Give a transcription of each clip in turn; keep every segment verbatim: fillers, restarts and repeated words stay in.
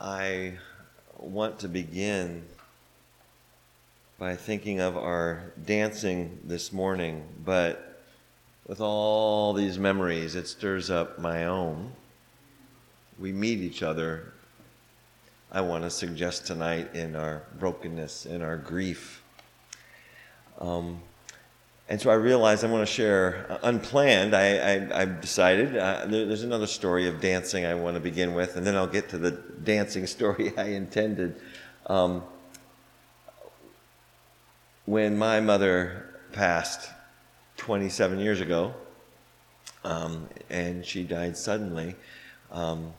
I want to begin by thinking of our dancing this morning, but with all these memories, it stirs up my own. We meet each other, I want to suggest tonight, in our brokenness, in our grief. Um, and so I realized I want to share, uh, unplanned, I, I, I decided, uh, there, there's another story of dancing I want to begin with, and then I'll get to the dancing story I intended. Um, when my mother passed twenty-seven years ago, um, and she died suddenly, um,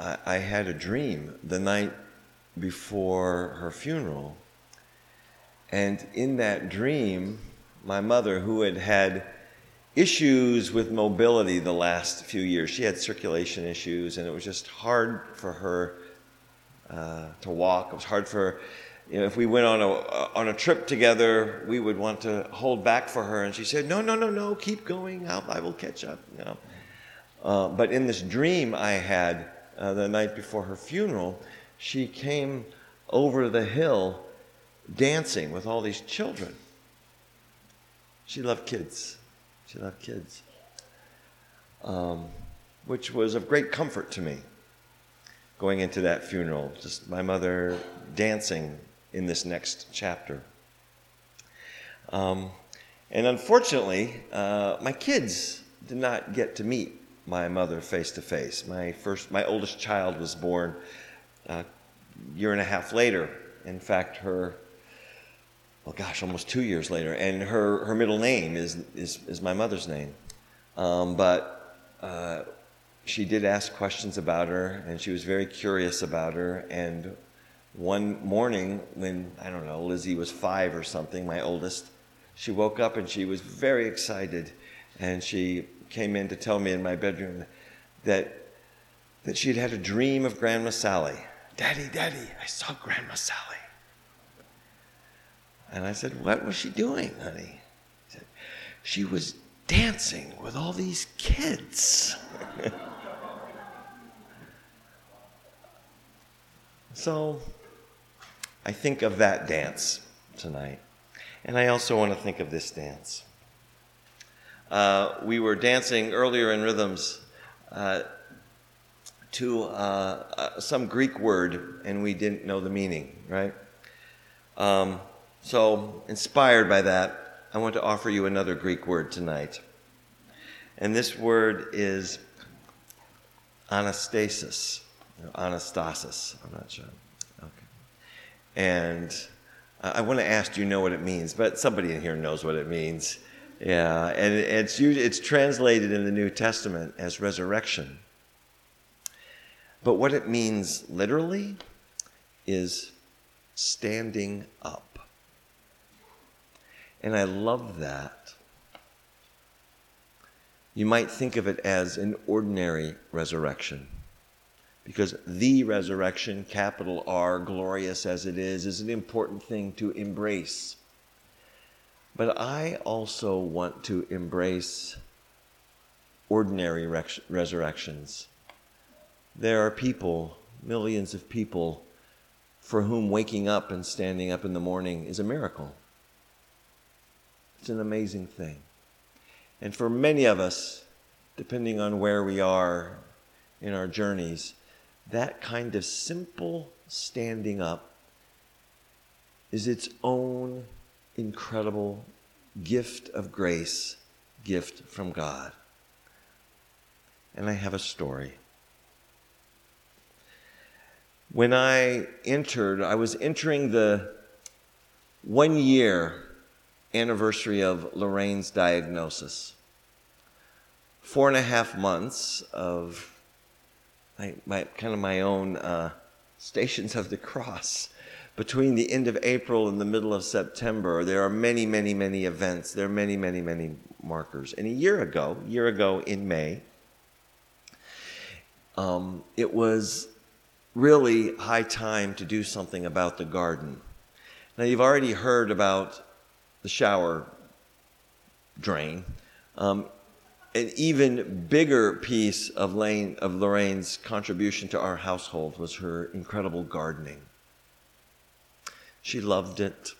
I, I had a dream the night before her funeral. And in that dream, my mother, who had had issues with mobility the last few years, she had circulation issues, and it was just hard for her uh, to walk. It was hard for her. You know, if we went on a on a trip together, we would want to hold back for her. And she said, no, no, no, no, keep going. I'll, I will catch up. You know. uh, but in this dream I had uh, the night before her funeral, she came over the hill dancing with all these children. She loved kids. She loved kids, um, which was of great comfort to me going into that funeral, just my mother dancing in this next chapter. Um, and unfortunately, uh, my kids did not get to meet my mother face to face. My first, my oldest child was born a year and a half later. In fact, her, well, gosh, almost two years later, and her, her middle name is, is, is my mother's name. Um, but uh, she did ask questions about her, and she was very curious about her. And one morning when, I don't know, Lizzie was five or something, my oldest, she woke up and she was very excited. And she came in to tell me in my bedroom that, that she'd had a dream of Grandma Sally. Daddy, Daddy, I saw Grandma Sally. And I said, what was she doing, honey? She said, she was dancing with all these kids. So I think of that dance tonight. And I also want to think of this dance. Uh, we were dancing earlier in Rhythms uh, to uh, uh, some Greek word, and we didn't know the meaning, right? Um, so inspired by that, I want to offer you another Greek word tonight. And this word is anastasis, anastasis, I'm not sure. Okay. And I want to ask, do you know what it means? But somebody in here knows what it means. Yeah, and it's it's translated in the New Testament as resurrection. But what it means literally is standing up. And I love that. You might think of it as an ordinary resurrection, because the resurrection, capital R, glorious as it is, is an important thing to embrace. But I also want to embrace ordinary res- resurrections. There are people, millions of people, for whom waking up and standing up in the morning is a miracle. It's an amazing thing. And for many of us, depending on where we are in our journeys, that kind of simple standing up is its own incredible gift of grace, gift from God. And I have a story. When I entered, I was entering the one-year anniversary of Lorraine's diagnosis. Four and a half months of my, my kind of my own uh, Stations of the Cross. Between the end of April and the middle of September, there are many, many, many events. There are many, many, many markers. And a year ago, year ago in May, um, it was really high time to do something about the garden. Now, you've already heard about the shower drain. Um, an even bigger piece of, Lane, of Lorraine's contribution to our household was her incredible gardening. She loved it.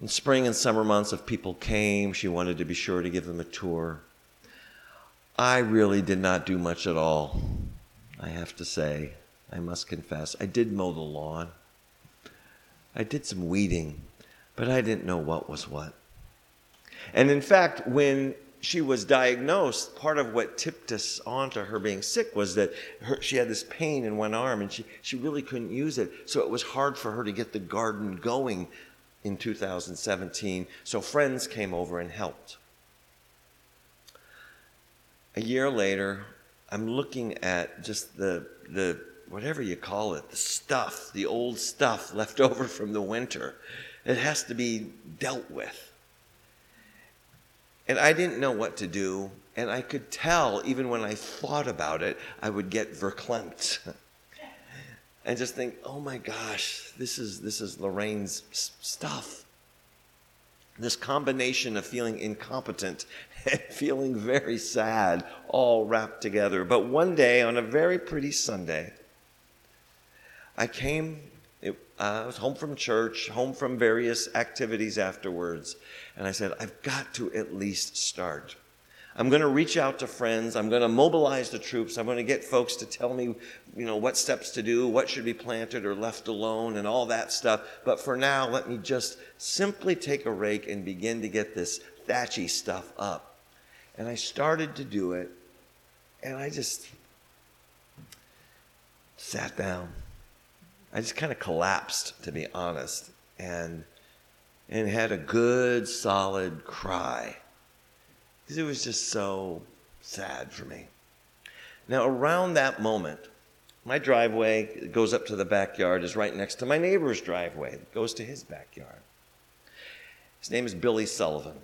In spring and summer months, if people came, she wanted to be sure to give them a tour. I really did not do much at all, I have to say. I must confess. I did mow the lawn. I did some weeding, but I didn't know what was what. And in fact, when she was diagnosed, part of what tipped us on to her being sick was that her, she had this pain in one arm, and she, she really couldn't use it, so it was hard for her to get the garden going in two thousand seventeen, so friends came over and helped. A year later, I'm looking at just the, the whatever you call it, the stuff, the old stuff left over from the winter. It has to be dealt with. And I didn't know what to do, and I could tell, even when I thought about it, I would get verklempt. And just think, oh my gosh, this is, this is Lorraine's s- stuff. This combination of feeling incompetent and feeling very sad, all wrapped together. But one day, on a very pretty Sunday, I came, it, uh, I was home from church, home from various activities afterwards, and I said, I've got to at least start. I'm going to reach out to friends. I'm going to mobilize the troops. I'm going to get folks to tell me, you know, what steps to do, what should be planted or left alone, and all that stuff. But for now, let me just simply take a rake and begin to get this thatchy stuff up. And I started to do it, and I just sat down. I just kind of collapsed, to be honest, and and had a good, solid cry. Because it was just so sad for me. Now, around that moment, my driveway that goes up to the backyard is right next to my neighbor's driveway that goes to his backyard. His name is Billy Sullivan.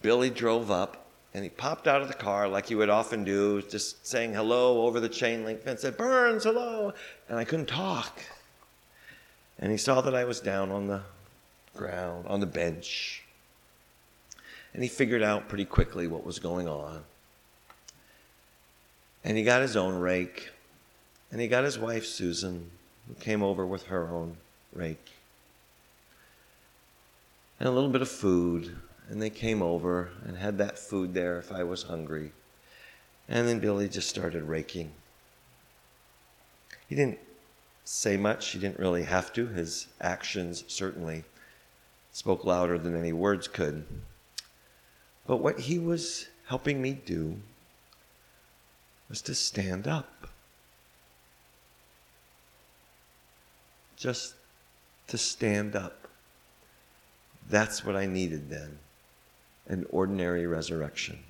Billy drove up, and he popped out of the car like he would often do, just saying hello over the chain link fence. Said, "Burns, hello." And I couldn't talk. And he saw that I was down on the ground, on the bench. And he figured out pretty quickly what was going on. And he got his own rake. And he got his wife, Susan, who came over with her own rake. And a little bit of food. And they came over and had that food there if I was hungry. And then Billy just started raking. He didn't say much. He didn't really have to. His actions certainly spoke louder than any words could. But what he was helping me do was to stand up. Just to stand up. That's what I needed then, an ordinary resurrection.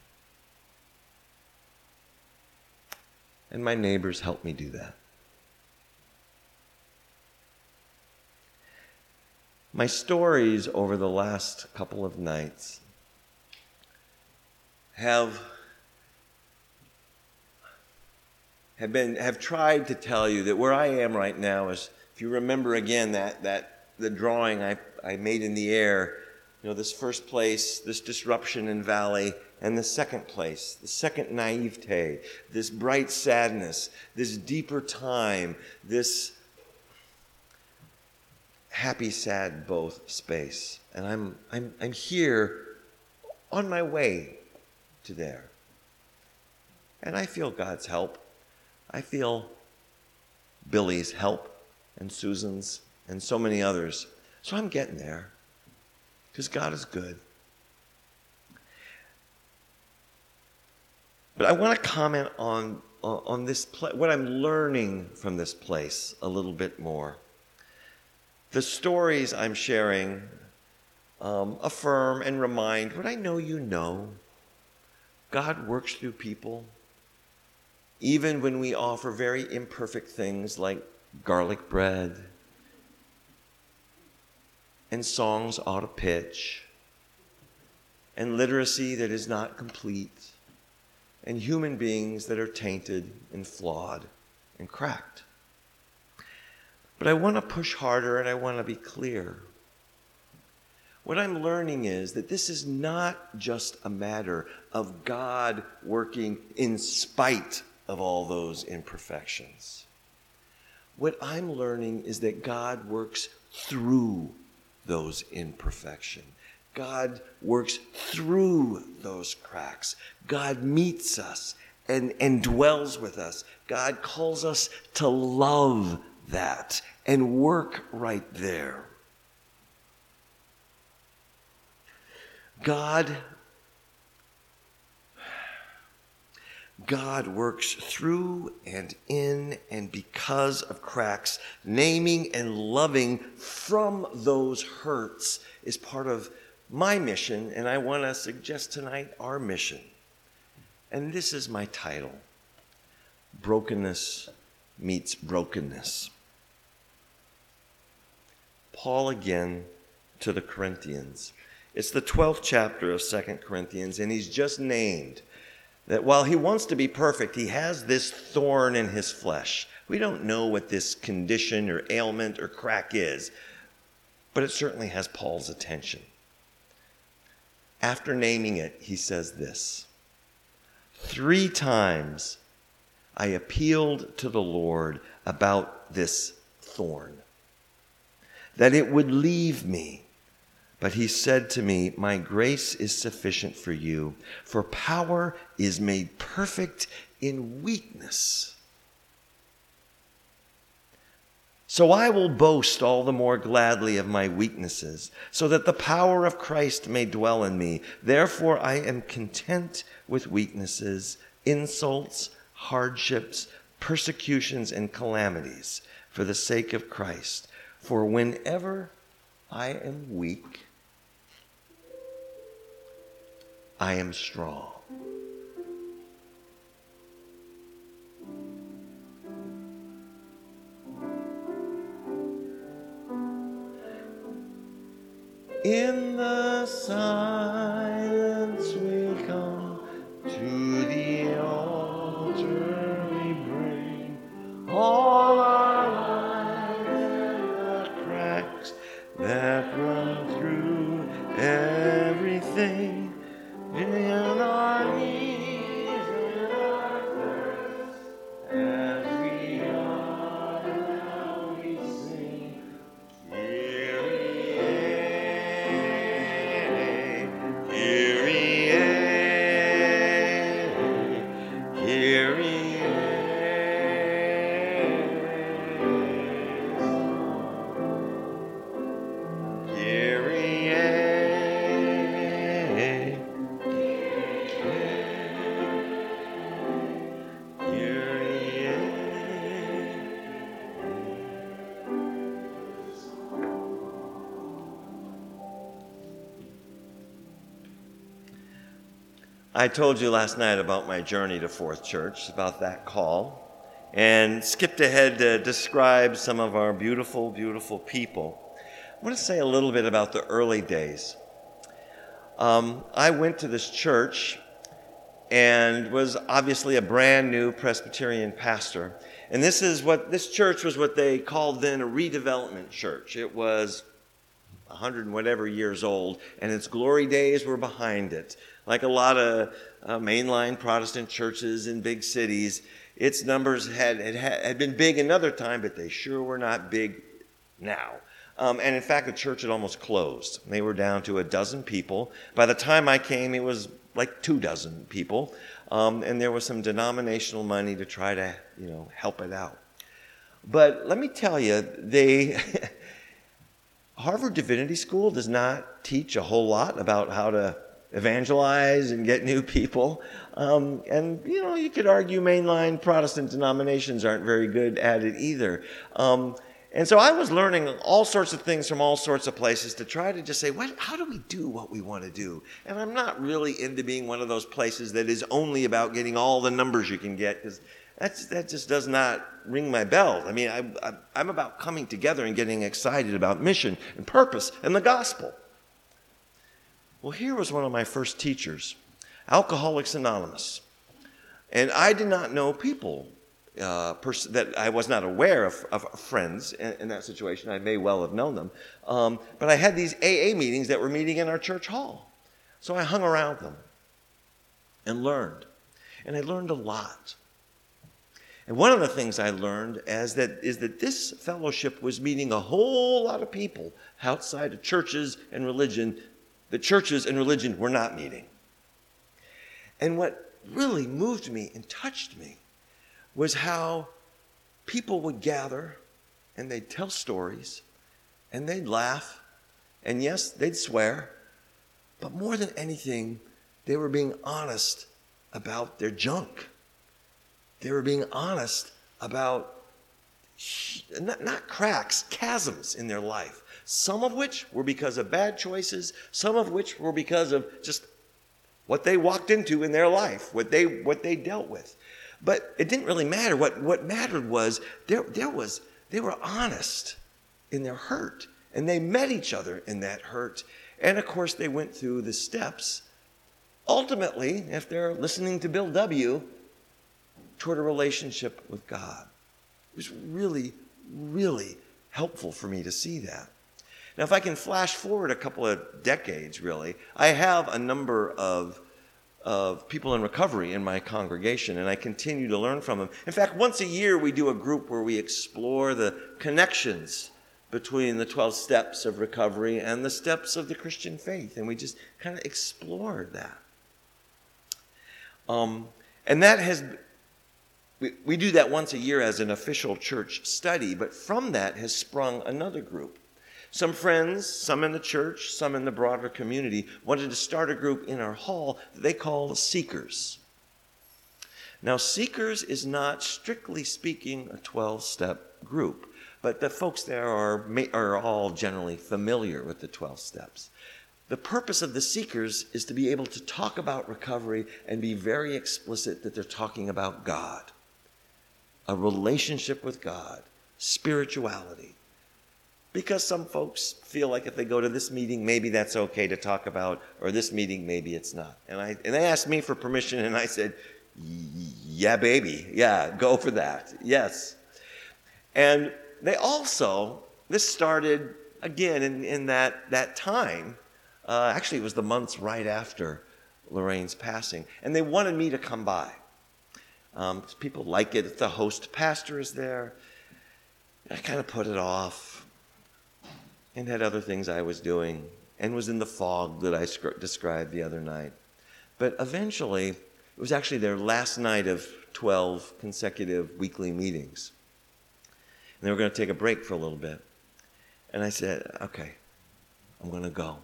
And my neighbors helped me do that. My stories over the last couple of nights have, have been have tried to tell you that where I am right now is, if you remember again that that the drawing I, I made in the air, you know, this first place, this disruption in valley, and the second place, the second naivete, this bright sadness, this deeper time, this happy, sad, both space. And I'm I'm I'm here on my way to there. And I feel God's help. I feel Billy's help and Susan's and so many others. So I'm getting there because God is good. But I want to comment on on this pla- what I'm learning from this place a little bit more. The stories I'm sharing um, affirm and remind what I know you know. God works through people, even when we offer very imperfect things like garlic bread and songs out of pitch and literacy that is not complete and human beings that are tainted and flawed and cracked. But I want to push harder, and I want to be clear. What I'm learning is that this is not just a matter of God working in spite of all those imperfections. What I'm learning is that God works through those imperfections. God works through those cracks. God meets us and, and dwells with us. God calls us to love that and work right there. God, God works through and in and because of cracks. Naming and loving from those hurts is part of my mission, and I want to suggest tonight our mission. And this is my title: Brokenness Meets Brokenness. Paul again to the Corinthians. It's the twelfth chapter of Second Corinthians, and he's just named that while he wants to be perfect, he has this thorn in his flesh. We don't know what this condition or ailment or crack is, but it certainly has Paul's attention. After naming it, he says this: "Three times I appealed to the Lord about this thorn, that it would leave me. But he said to me, 'My grace is sufficient for you, for power is made perfect in weakness.' So I will boast all the more gladly of my weaknesses, so that the power of Christ may dwell in me. Therefore I am content with weaknesses, insults, hardships, persecutions, and calamities for the sake of Christ. For whenever I am weak, I am strong." In the silence we come to the altar, we bring all our lives and the cracks that run through everything. In our knees, in our thirst, as we are now we sing, Kyrie, Kyrie, Kyrie. I told you last night about my journey to Fourth Church, about that call, and skipped ahead to describe some of our beautiful, beautiful people. I want to say a little bit about the early days. Um, I went to this church and was obviously a brand new Presbyterian pastor. And this is what this church was what they called then a redevelopment church. It was a hundred and whatever years old, and its glory days were behind it. Like a lot of uh, mainline Protestant churches in big cities, its numbers had, had had been big another time, but they sure were not big now. Um, and in fact, the church had almost closed. They were down to a dozen people. By the time I came, it was like two dozen people, um, and there was some denominational money to try to, you know, help it out. But let me tell you, they. Harvard Divinity School does not teach a whole lot about how to evangelize and get new people. Um, and, you know, you could argue mainline Protestant denominations aren't very good at it either. Um, and so I was learning all sorts of things from all sorts of places to try to just say, what, how do we do what we want to do? And I'm not really into being one of those places that is only about getting all the numbers you can get, because That's, that just does not ring my bell. I mean, I, I, I'm about coming together and getting excited about mission and purpose and the gospel. Well, here was one of my first teachers, Alcoholics Anonymous. And I did not know people uh, pers- that I was not aware of, of friends in, in that situation. I may well have known them. Um, but I had these A A meetings that were meeting in our church hall. So I hung around them and learned. And I learned a lot. And one of the things I learned is that, is that this fellowship was meeting a whole lot of people outside of churches and religion. The churches and religion were not meeting. And what really moved me and touched me was how people would gather and they'd tell stories and they'd laugh and yes, they'd swear, but more than anything, they were being honest about their junk. They were being honest about not, not cracks, chasms in their life, some of which were because of bad choices, some of which were because of just what they walked into in their life, what they what they dealt with. But it didn't really matter. What what mattered was there there was they were honest in their hurt, and they met each other in that hurt. And of course, they went through the steps. Ultimately, if they're listening to Bill W., toward a relationship with God. It was really, really helpful for me to see that. Now, if I can flash forward a couple of decades, really, I have a number of, of people in recovery in my congregation, and I continue to learn from them. In fact, once a year, we do a group where we explore the connections between the twelve steps of recovery and the steps of the Christian faith, and we just kind of explore that. Um, and that has... We, we do that once a year as an official church study, but from that has sprung another group. Some friends, some in the church, some in the broader community, wanted to start a group in our hall that they call Seekers. Now, Seekers is not, strictly speaking, a twelve-step group, but the folks there are, are all generally familiar with the twelve steps. The purpose of the Seekers is to be able to talk about recovery and be very explicit that they're talking about God. A relationship with God, spirituality. Because some folks feel like if they go to this meeting, maybe that's okay to talk about, or this meeting, maybe it's not. And I and they asked me for permission, and I said, yeah, baby, yeah, go for that, yes. And they also, this started, again, in, in that, that time, uh, actually it was the months right after Lorraine's passing, and they wanted me to come by. Um, people like it. The host pastor is there. I kind of put it off and had other things I was doing and was in the fog that I sc- described the other night. But eventually, it was actually their last night of twelve consecutive weekly meetings. And they were going to take a break for a little bit. And I said, okay, I'm going to go.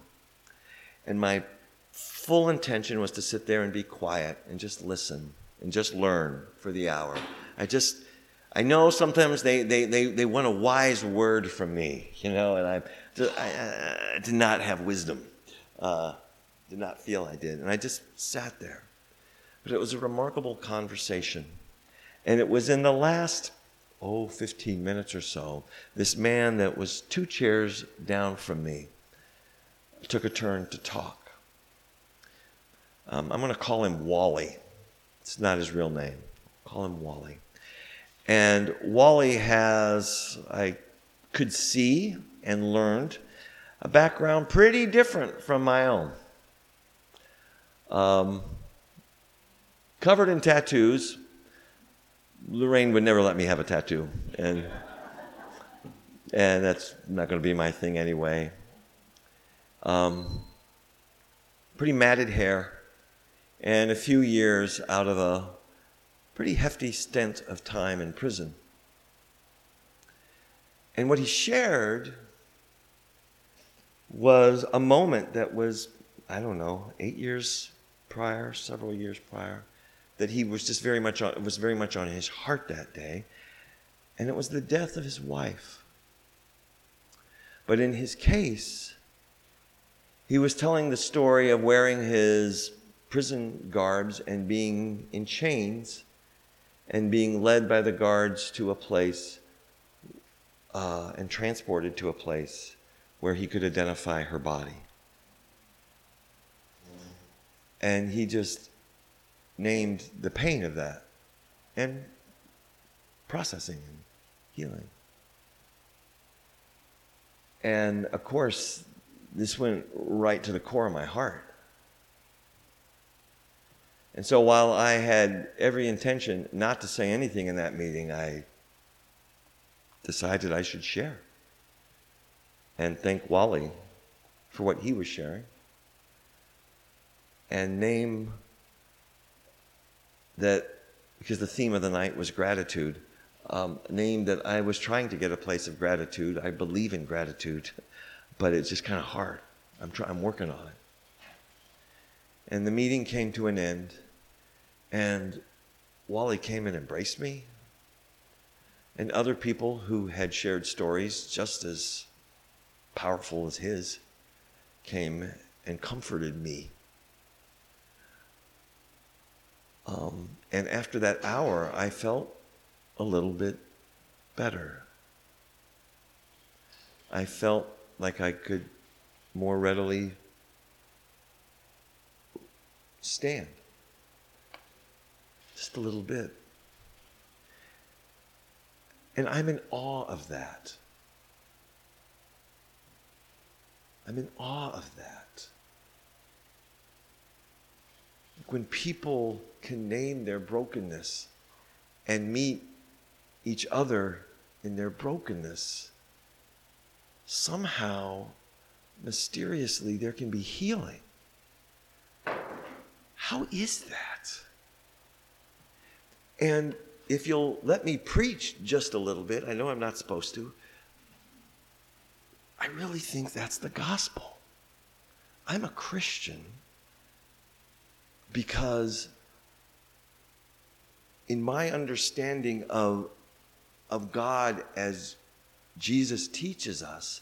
And my full intention was to sit there and be quiet and just listen. And just learn for the hour. I just, I know sometimes they they they, they want a wise word from me, you know, and I, just, I, I did not have wisdom. Uh, did not feel I did. And I just sat there. But it was a remarkable conversation. And it was in the last, oh, fifteen minutes or so, this man that was two chairs down from me took a turn to talk. Um, I'm going to call him Wally. It's not his real name. Call him Wally. And Wally has, I could see and learned, a background pretty different from my own. Um, covered in tattoos. Lorraine would never let me have a tattoo. And, and that's not going to be my thing anyway. Um, pretty matted hair. And a few years out of a pretty hefty stint of time in prison. And what he shared was a moment that was, I don't know, eight years prior, several years prior, that he was just very much on, was very much on his heart that day. And it was the death of his wife. But in his case, he was telling the story of wearing his prison guards and being in chains and being led by the guards to a place uh, and transported to a place where he could identify her body. And he just named the pain of that and processing and healing. And of course, this went right to the core of my heart. And so while I had every intention not to say anything in that meeting, I decided I should share and thank Wally for what he was sharing and name that, because the theme of the night was gratitude, um, name that I was trying to get a place of gratitude. I believe in gratitude, but it's just kind of hard. I'm try- I'm working on it. And the meeting came to an end, and Wally came and embraced me, and other people who had shared stories just as powerful as his came and comforted me. Um, and after that hour, I felt a little bit better. I felt like I could more readily stand, just a little bit. And I'm in awe of that. I'm in awe of that. When people can name their brokenness and meet each other in their brokenness, somehow, mysteriously, there can be healing. How is that? And if you'll let me preach just a little bit, I know I'm not supposed to, I really think that's the gospel. I'm a Christian because in my understanding of, of God as Jesus teaches us,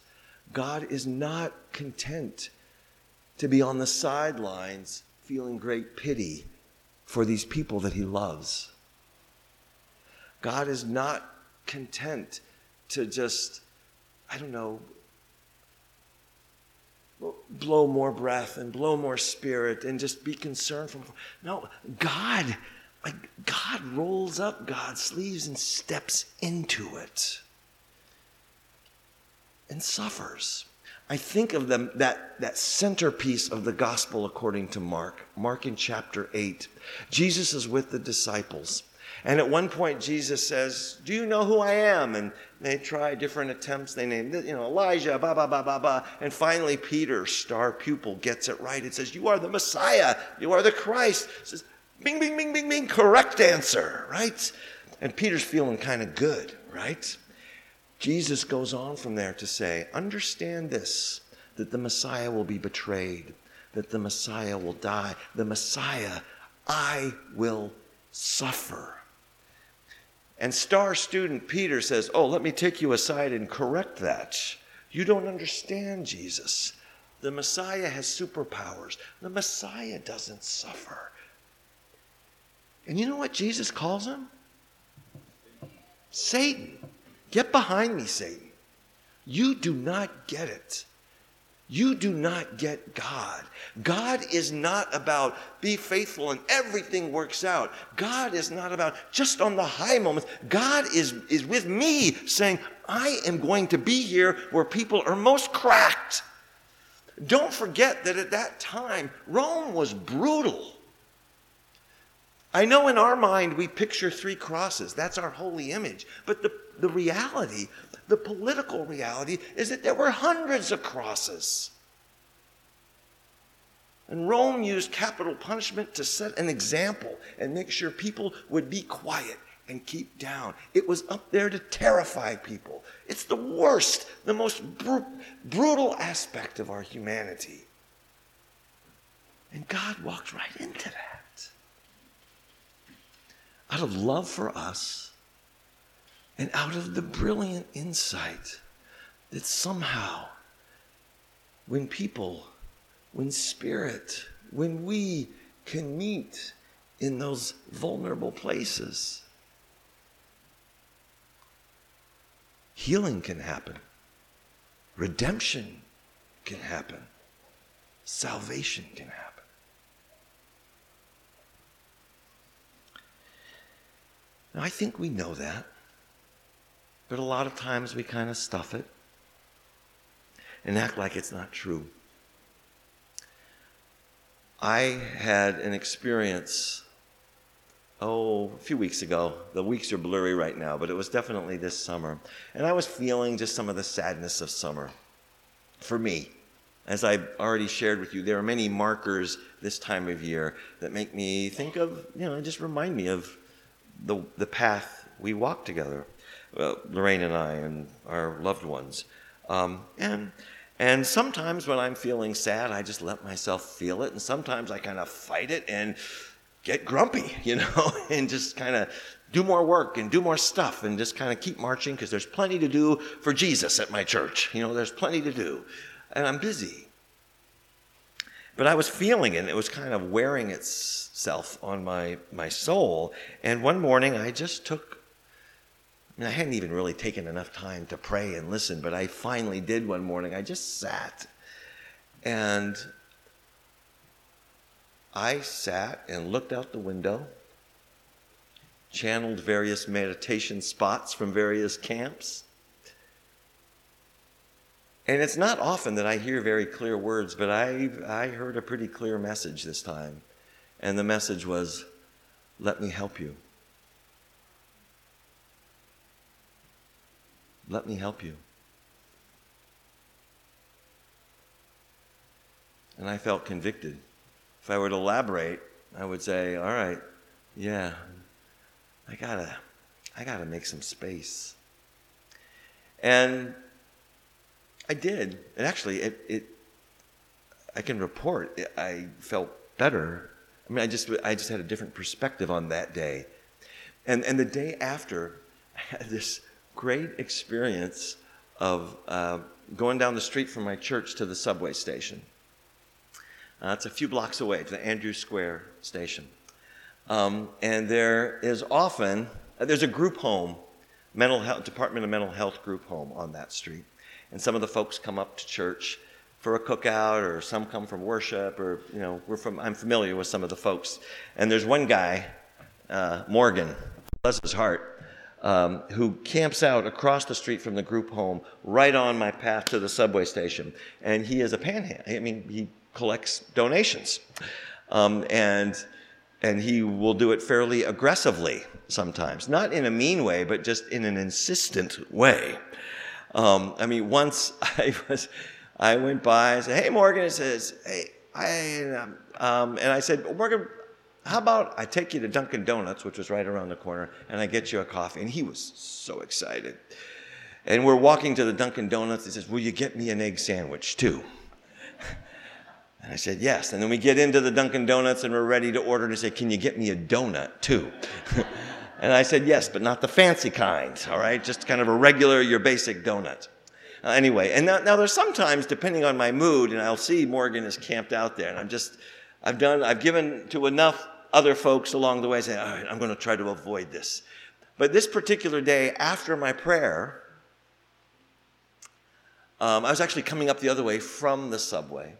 God is not content to be on the sidelines feeling great pity for these people that he loves. God is not content to just, I don't know, blow more breath and blow more spirit and just be concerned for. No, God, like God rolls up God's sleeves and steps into it and suffers. I think of them, that, that centerpiece of the gospel according to Mark. Mark in chapter eight. Jesus is with the disciples. And at one point, Jesus says, do you know who I am? And they try different attempts. They name, you know, Elijah, blah, blah, blah, blah, blah. And finally, Peter, star pupil, gets it right. It says, you are the Messiah. You are the Christ. It says, bing, bing, bing, bing, bing. Correct answer, right? And Peter's feeling kind of good, right? Jesus goes on from there to say, understand this, that the Messiah will be betrayed, that the Messiah will die. The Messiah, I will suffer. And star student Peter says, oh, let me take you aside and correct that. You don't understand, Jesus. The Messiah has superpowers. The Messiah doesn't suffer. And you know what Jesus calls him? Satan. Get behind me, Satan. You do not get it. You do not get God. God is not about be faithful and everything works out. God is not about just on the high moments. God is, is with me saying, I am going to be here where people are most cracked. Don't forget that at that time, Rome was brutal. I know in our mind we picture three crosses. That's our holy image. But the The reality, the political reality, is that there were hundreds of crosses. And Rome used capital punishment to set an example and make sure people would be quiet and keep down. It was up there to terrify people. It's the worst, the most br- brutal aspect of our humanity. And God walked right into that. Out of love for us, and out of the brilliant insight that somehow when people, when spirit, when we can meet in those vulnerable places, healing can happen. Redemption can happen. Salvation can happen. Now, I think we know that. But a lot of times we kind of stuff it and act like it's not true. I had an experience, oh, a few weeks ago. The weeks are blurry right now, but it was definitely this summer. And I was feeling just some of the sadness of summer for me. As I already shared with you, there are many markers this time of year that make me think of, you know, just remind me of the the path we walked together, well, Lorraine and I and our loved ones. Um, and and sometimes when I'm feeling sad, I just let myself feel it. And sometimes I kind of fight it and get grumpy, you know, and just kind of do more work and do more stuff and just kind of keep marching, because there's plenty to do for Jesus at my church. You know, there's plenty to do. And I'm busy. But I was feeling it, and it was kind of wearing itself on my, my soul. And one morning I just took, I mean, I hadn't even really taken enough time to pray and listen, but I finally did one morning. I just sat. And I sat and looked out the window, channeled various meditation spots from various camps. And it's not often that I hear very clear words, but I I heard a pretty clear message this time. And the message was, let me help you. Let me help you. And I felt convicted. If I were to elaborate, I would say, all right, yeah, I gotta, I gotta make some space. And I did, and actually, it, it. I can report, it, I felt better. I mean, I just, I just had a different perspective on that day, and and the day after, I had this great experience of uh, going down the street from my church to the subway station. Uh, it's a few blocks away to the Andrews Square station, um, and there is often uh, there's a group home, mental health department of mental health group home on that street. And some of the folks come up to church for a cookout, or some come from worship, or, you know, we're from, I'm familiar with some of the folks. And there's one guy, uh, Morgan, bless his heart, um, who camps out across the street from the group home, right on my path to the subway station. And he is a panhandler. I mean, he collects donations. Um, and and he will do it fairly aggressively sometimes. Not in a mean way, but just in an insistent way. Um, I mean, once I was, I went by and said, hey, Morgan, it says, hey, I, um, and I said, well, Morgan, how about I take you to Dunkin' Donuts, which was right around the corner, and I get you a coffee. And he was so excited. And we're walking to the Dunkin' Donuts. He says, will you get me an egg sandwich too? And I said, yes. And then we get into the Dunkin' Donuts and we're ready to order. And I say, can you get me a donut too? And I said, yes, but not the fancy kind, all right? Just kind of a regular, your basic donut. Uh, anyway, and now, now there's sometimes, depending on my mood, and I'll see Morgan is camped out there, and I'm just, I've done, I've given to enough other folks along the way, saying, all right, I'm going to try to avoid this. But this particular day, after my prayer, um, I was actually coming up the other way from the subway.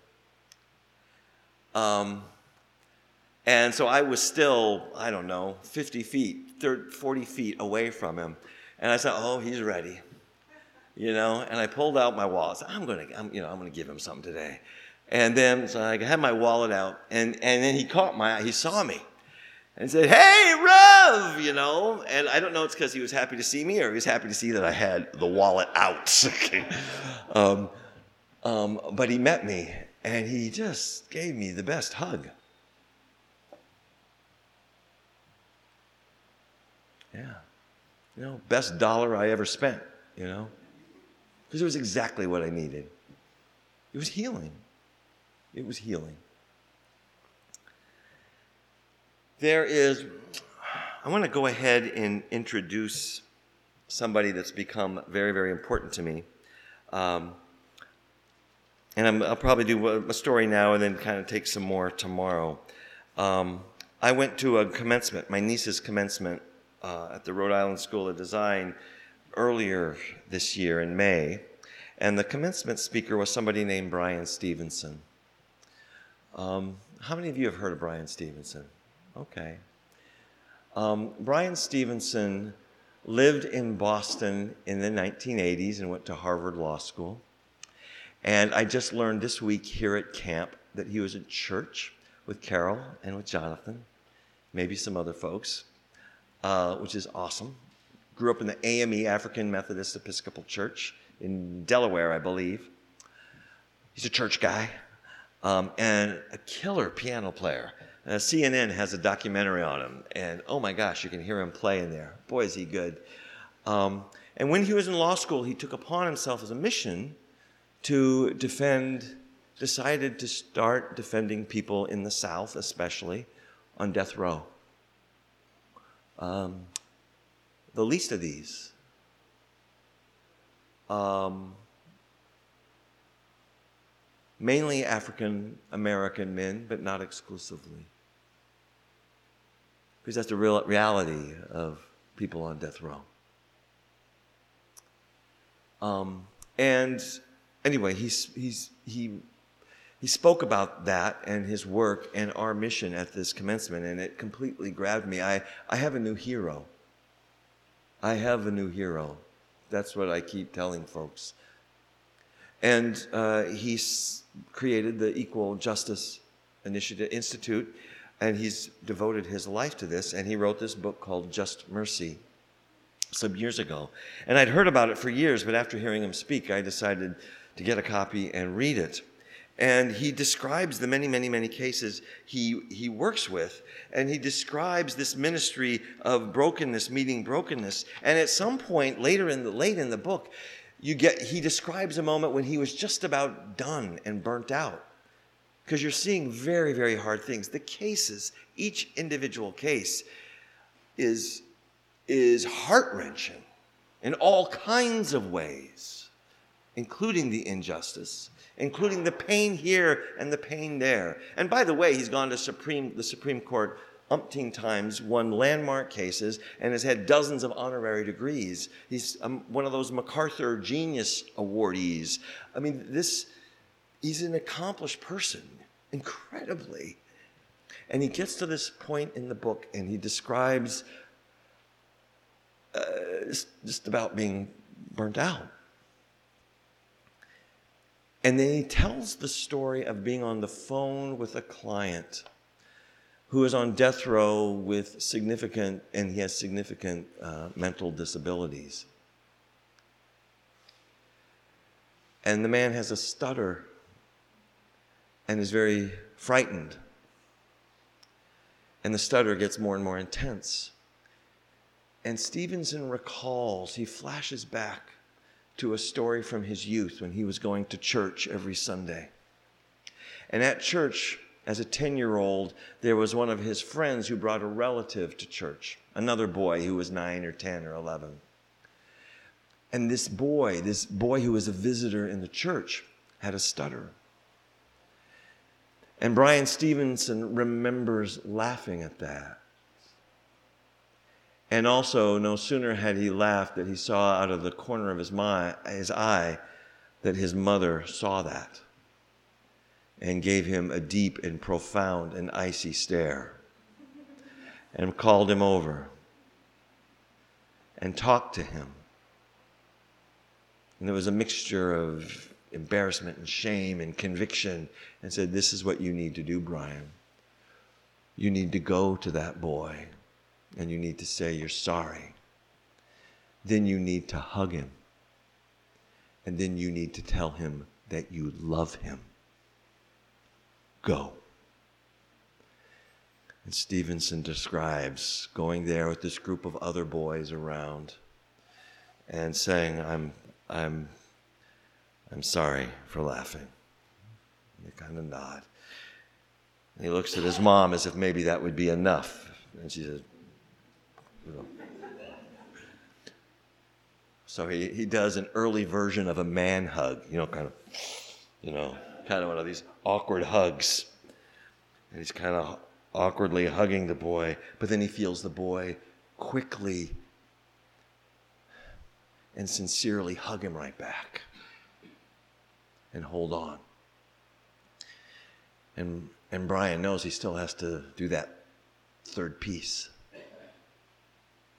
Um... And so I was still, I don't know, fifty feet, thirty, forty feet away from him. And I said, oh, he's ready, you know. And I pulled out my wallet. I said, I'm going to, you know, I'm going to give him something today. And then so I had my wallet out. And, and then he caught my eye. He saw me and said, hey, Rev, you know. And I don't know, it's because he was happy to see me or he was happy to see that I had the wallet out. um, um, but he met me, and he just gave me the best hug. Yeah, you know, best dollar I ever spent, you know, because it was exactly what I needed. It was healing. It was healing. There is, I want to go ahead and introduce somebody that's become very, very important to me. Um, and I'm, I'll probably do a story now and then kind of take some more tomorrow. Um, I went to a commencement, my niece's commencement, Uh, at the Rhode Island School of Design earlier this year in May. And the commencement speaker was somebody named Bryan Stevenson. Um, how many of you have heard of Bryan Stevenson? Okay. Um, Bryan Stevenson lived in Boston in the nineteen eighties and went to Harvard Law School. And I just learned this week here at camp that he was at church with Carol and with Jonathan, maybe some other folks, uh, which is awesome. Grew up in the A M E, African Methodist Episcopal Church in Delaware, I believe. He's a church guy um, and a killer piano player. Uh, C N N has a documentary on him, and oh my gosh, you can hear him play in there. Boy, is he good. Um, and when he was in law school, he took upon himself as a mission to defend, decided to start defending people in the South, especially on death row. Um, the least of these. Um, mainly African American men, but not exclusively. Because that's the real reality of people on death row. Um, and anyway, he's, he's, he he spoke about that and his work and our mission at this commencement, and it completely grabbed me. I, I have a new hero. I have a new hero. That's what I keep telling folks. And uh, he's created the Equal Justice Initiative Institute, and he's devoted his life to this, and he wrote this book called Just Mercy some years ago. And I'd heard about it for years, but after hearing him speak, I decided to get a copy and read it. And he describes the many, many, many cases he he works with, and he describes this ministry of brokenness meeting brokenness. And at some point later in the late in the book, You get, he describes a moment when he was just about done and burnt out, because you're seeing very, very hard things. The cases, each individual case is, is heart-wrenching in all kinds of ways, including the injustice, including the pain here and the pain there. And by the way, he's gone to Supreme, the Supreme Court umpteen times, won landmark cases, and has had dozens of honorary degrees. He's um, one of those MacArthur Genius awardees. I mean, this, he's an accomplished person, incredibly. And he gets to this point in the book, and he describes uh, just about being burnt out. And then he tells the story of being on the phone with a client who is on death row with significant, and he has significant uh, mental disabilities. And the man has a stutter and is very frightened. And the stutter gets more and more intense. And Stevenson recalls, he flashes back to a story from his youth when he was going to church every Sunday. And at church, as a ten-year-old, there was one of his friends who brought a relative to church, another boy who was nine or ten or eleven. And this boy, this boy who was a visitor in the church, had a stutter. And Bryan Stevenson remembers laughing at that. And also, no sooner had he laughed than he saw out of the corner of his, mind, his eye that his mother saw that and gave him a deep and profound and icy stare and called him over and talked to him. And there was a mixture of embarrassment and shame and conviction, and said, "This is what you need to do, Bryan. You need to go to that boy and you need to say you're sorry. Then you need to hug him. And then you need to tell him that you love him. Go." And Stevenson describes going there with this group of other boys around and saying, I'm I'm I'm sorry for laughing. And they kind of nod. And he looks at his mom as if maybe that would be enough. And she says, you know. So he, he does an early version of a man hug, you know, kind of, you know. Kind of one of these awkward hugs. And he's kind of awkwardly hugging the boy, but then he feels the boy quickly and sincerely hug him right back and hold on. And and Bryan knows he still has to do that third piece.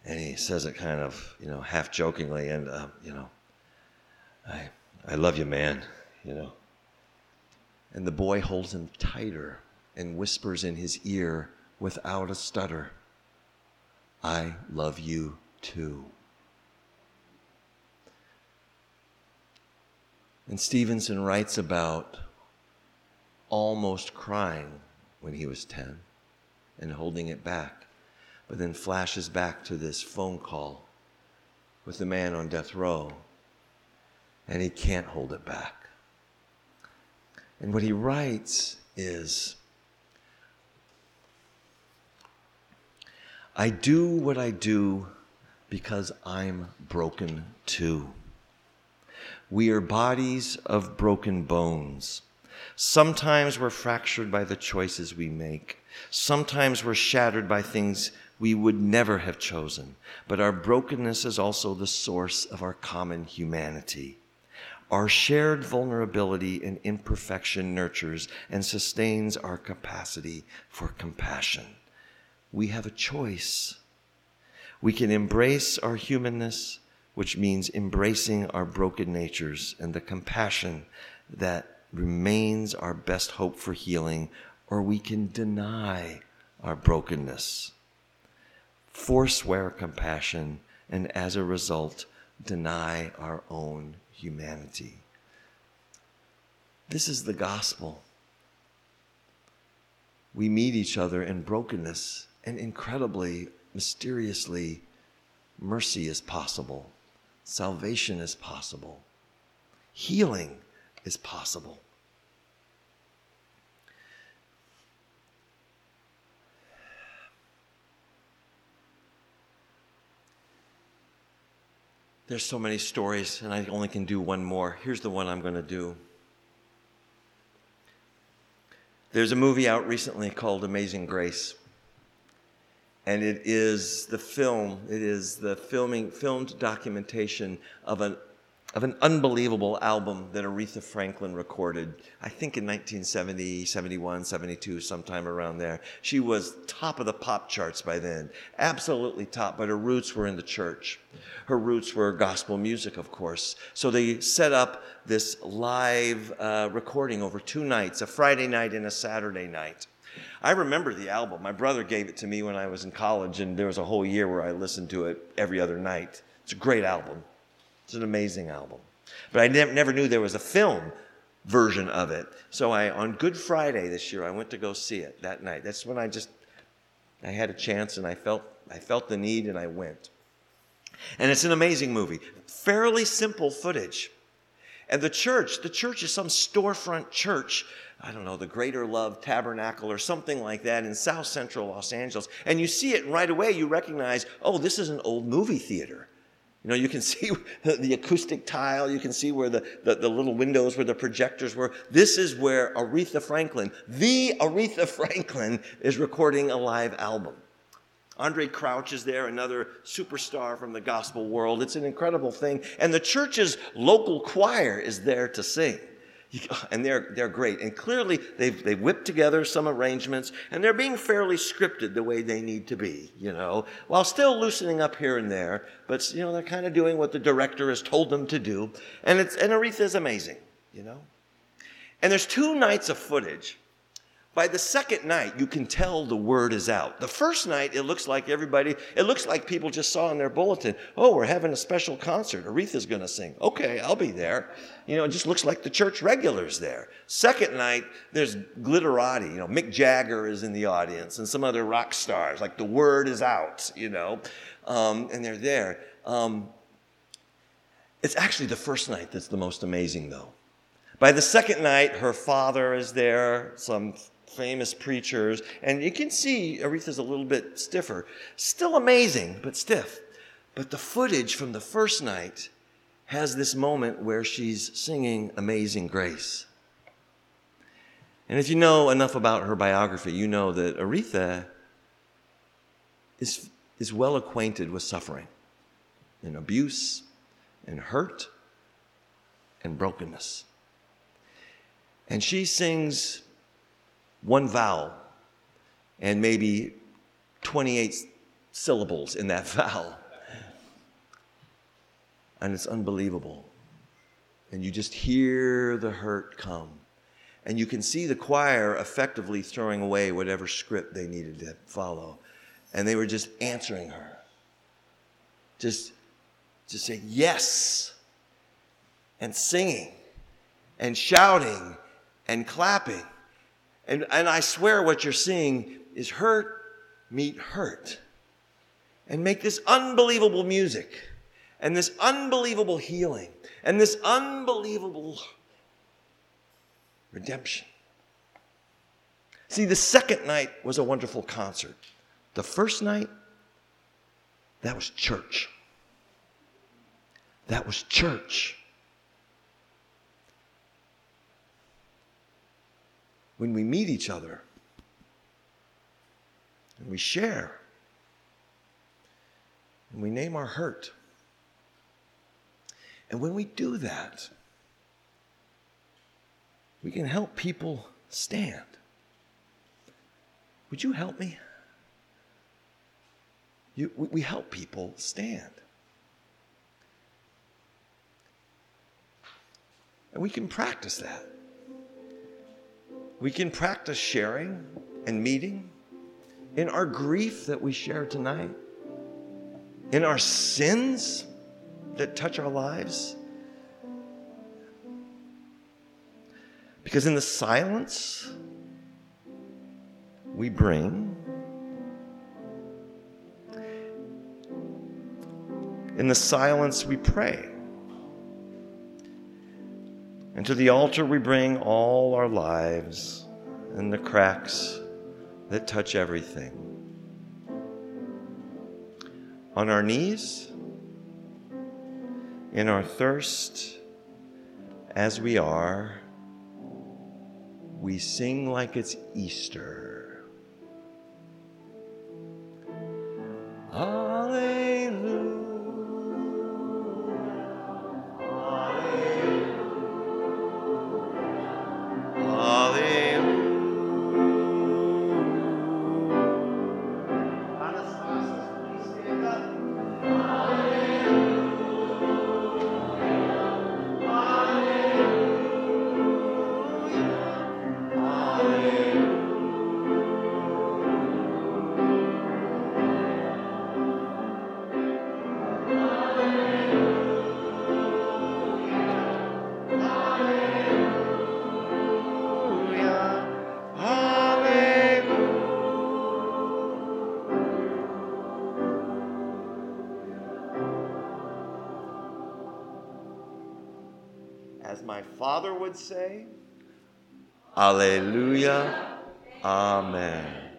And he says it kind of, you know, half jokingly, and uh, you know, I, I love you, man, you know. And the boy holds him tighter and whispers in his ear without a stutter, I love you too. And Stevenson writes about almost crying when he was ten and holding it back, but then flashes back to this phone call with the man on death row, and he can't hold it back. And what he writes is, I do what I do because I'm broken too. We are bodies of broken bones. Sometimes we're fractured by the choices we make. Sometimes we're shattered by things we would never have chosen. But our brokenness is also the source of our common humanity. Our shared vulnerability and imperfection nurtures and sustains our capacity for compassion. We have a choice. We can embrace our humanness, which means embracing our broken natures and the compassion that remains our best hope for healing, or we can deny our brokenness, forswear compassion, and as a result, deny our own humanity. This is the gospel. We meet each other in brokenness, and incredibly, mysteriously, mercy is possible. Salvation is possible. Healing is possible. There's so many stories, and I only can do one more. Here's the one I'm going to do. There's a movie out recently called Amazing Grace, and it is the film, it is the filming, filmed documentation of an, of an unbelievable album that Aretha Franklin recorded, I think in nineteen seventy, seventy-one, seventy-two, sometime around there. She was top of the pop charts by then, absolutely top, but her roots were in the church. Her roots were gospel music, of course. So they set up this live uh, recording over two nights, a Friday night and a Saturday night. I remember the album. My brother gave it to me when I was in college, and there was a whole year where I listened to it every other night. It's a great album. It's an amazing album. But I ne- never knew there was a film version of it. So I, on Good Friday this year, I went to go see it that night. That's when I just, I had a chance, and I felt, I felt the need, and I went. And it's an amazing movie. Fairly simple footage. And the church, the church is some storefront church, I don't know, the Greater Love Tabernacle or something like that in South Central Los Angeles. And you see it, and right away you recognize, oh, this is an old movie theater. You know, you can see the acoustic tile. You can see where the, the, the little windows where the projectors were. This is where Aretha Franklin, the Aretha Franklin, is recording a live album. Andre Crouch is there, another superstar from the gospel world. It's an incredible thing. And the church's local choir is there to sing. And they're they're great. And clearly they've they've whipped together some arrangements, and they're being fairly scripted the way they need to be, you know, while still loosening up here and there. But, you know, they're kind of doing what the director has told them to do. And it's and Aretha's amazing, you know. And there's two nights of footage. By the second night, you can tell the word is out. The first night, it looks like everybody, it looks like people just saw in their bulletin, oh, we're having a special concert. Aretha's going to sing. Okay, I'll be there. You know, it just looks like the church regulars there. Second night, there's glitterati. You know, Mick Jagger is in the audience and some other rock stars. Like the word is out, you know, um, and they're there. Um, it's actually the first night that's the most amazing, though. By the second night, her father is there, some famous preachers, and you can see Aretha's a little bit stiffer. Still amazing, but stiff. But the footage from the first night has this moment where she's singing Amazing Grace. And if you know enough about her biography, you know that Aretha is, is well acquainted with suffering and abuse and hurt and brokenness. And she sings one vowel and maybe twenty-eight syllables in that vowel. And it's unbelievable. And you just hear the hurt come. And you can see the choir effectively throwing away whatever script they needed to follow. And they were just answering her. Just, just saying yes. And singing. And shouting. And clapping. And, and I swear what you're seeing is hurt meet hurt. And make this unbelievable music. And this unbelievable healing. And this unbelievable redemption. See, the second night was a wonderful concert. The first night, that was church. That was church. When we meet each other and we share and we name our hurt. And when we do that, we can help people stand. Would you help me? You, we help people stand. And we can practice that. We can practice sharing and meeting in our grief that we share tonight, in our sins that touch our lives. Because in the silence we bring, in the silence we pray, and to the altar we bring all our lives and the cracks that touch everything. On our knees, in our thirst, as we are, we sing like it's Easter. Alleluia, alleluia, alleluia. Father would say, Alleluia, Amen.